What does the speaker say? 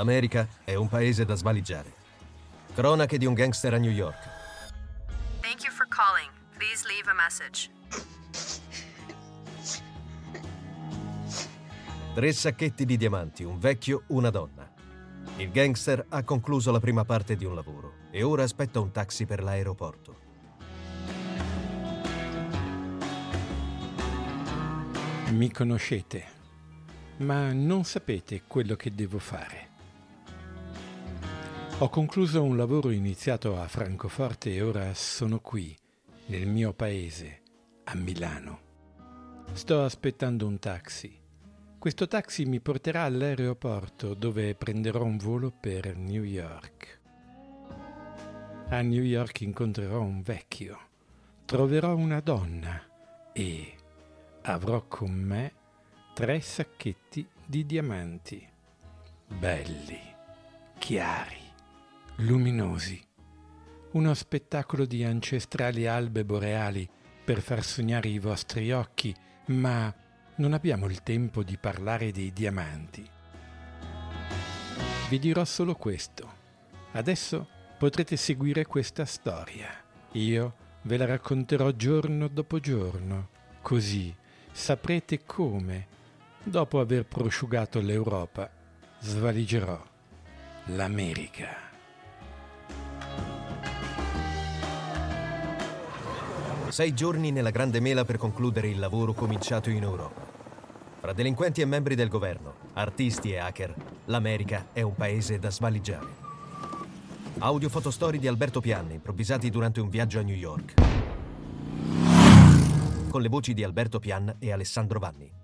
l'America è un paese da svaligiare. Cronache di un gangster a New York. Thank you for calling. Please leave a message. 3 sacchetti di diamanti, un vecchio, una donna. Il gangster ha concluso la prima parte di un lavoro e ora aspetta un taxi per l'aeroporto. Mi conoscete, ma non sapete quello che devo fare. Ho concluso un lavoro iniziato a Francoforte e ora sono qui, nel mio paese, a Milano. Sto aspettando un taxi. Questo taxi mi porterà all'aeroporto, dove prenderò un volo per New York. A New York incontrerò un vecchio, troverò una donna e avrò con me 3 sacchetti di diamanti. Belli, chiari, luminosi. Uno spettacolo di ancestrali albe boreali per far sognare i vostri occhi, ma non abbiamo il tempo di parlare dei diamanti. Vi dirò solo questo. Adesso potrete seguire questa storia. Io ve la racconterò giorno dopo giorno. Così saprete come, dopo aver prosciugato l'Europa, svaligerò l'America. Sei giorni nella grande mela per concludere il lavoro cominciato in Europa. Fra delinquenti e membri del governo, artisti e hacker, l'America è un paese da svaligiare. Audio-fotostorie di Alberto Pian, improvvisati durante un viaggio a New York. Con le voci di Alberto Pian e Alessandro Vanni.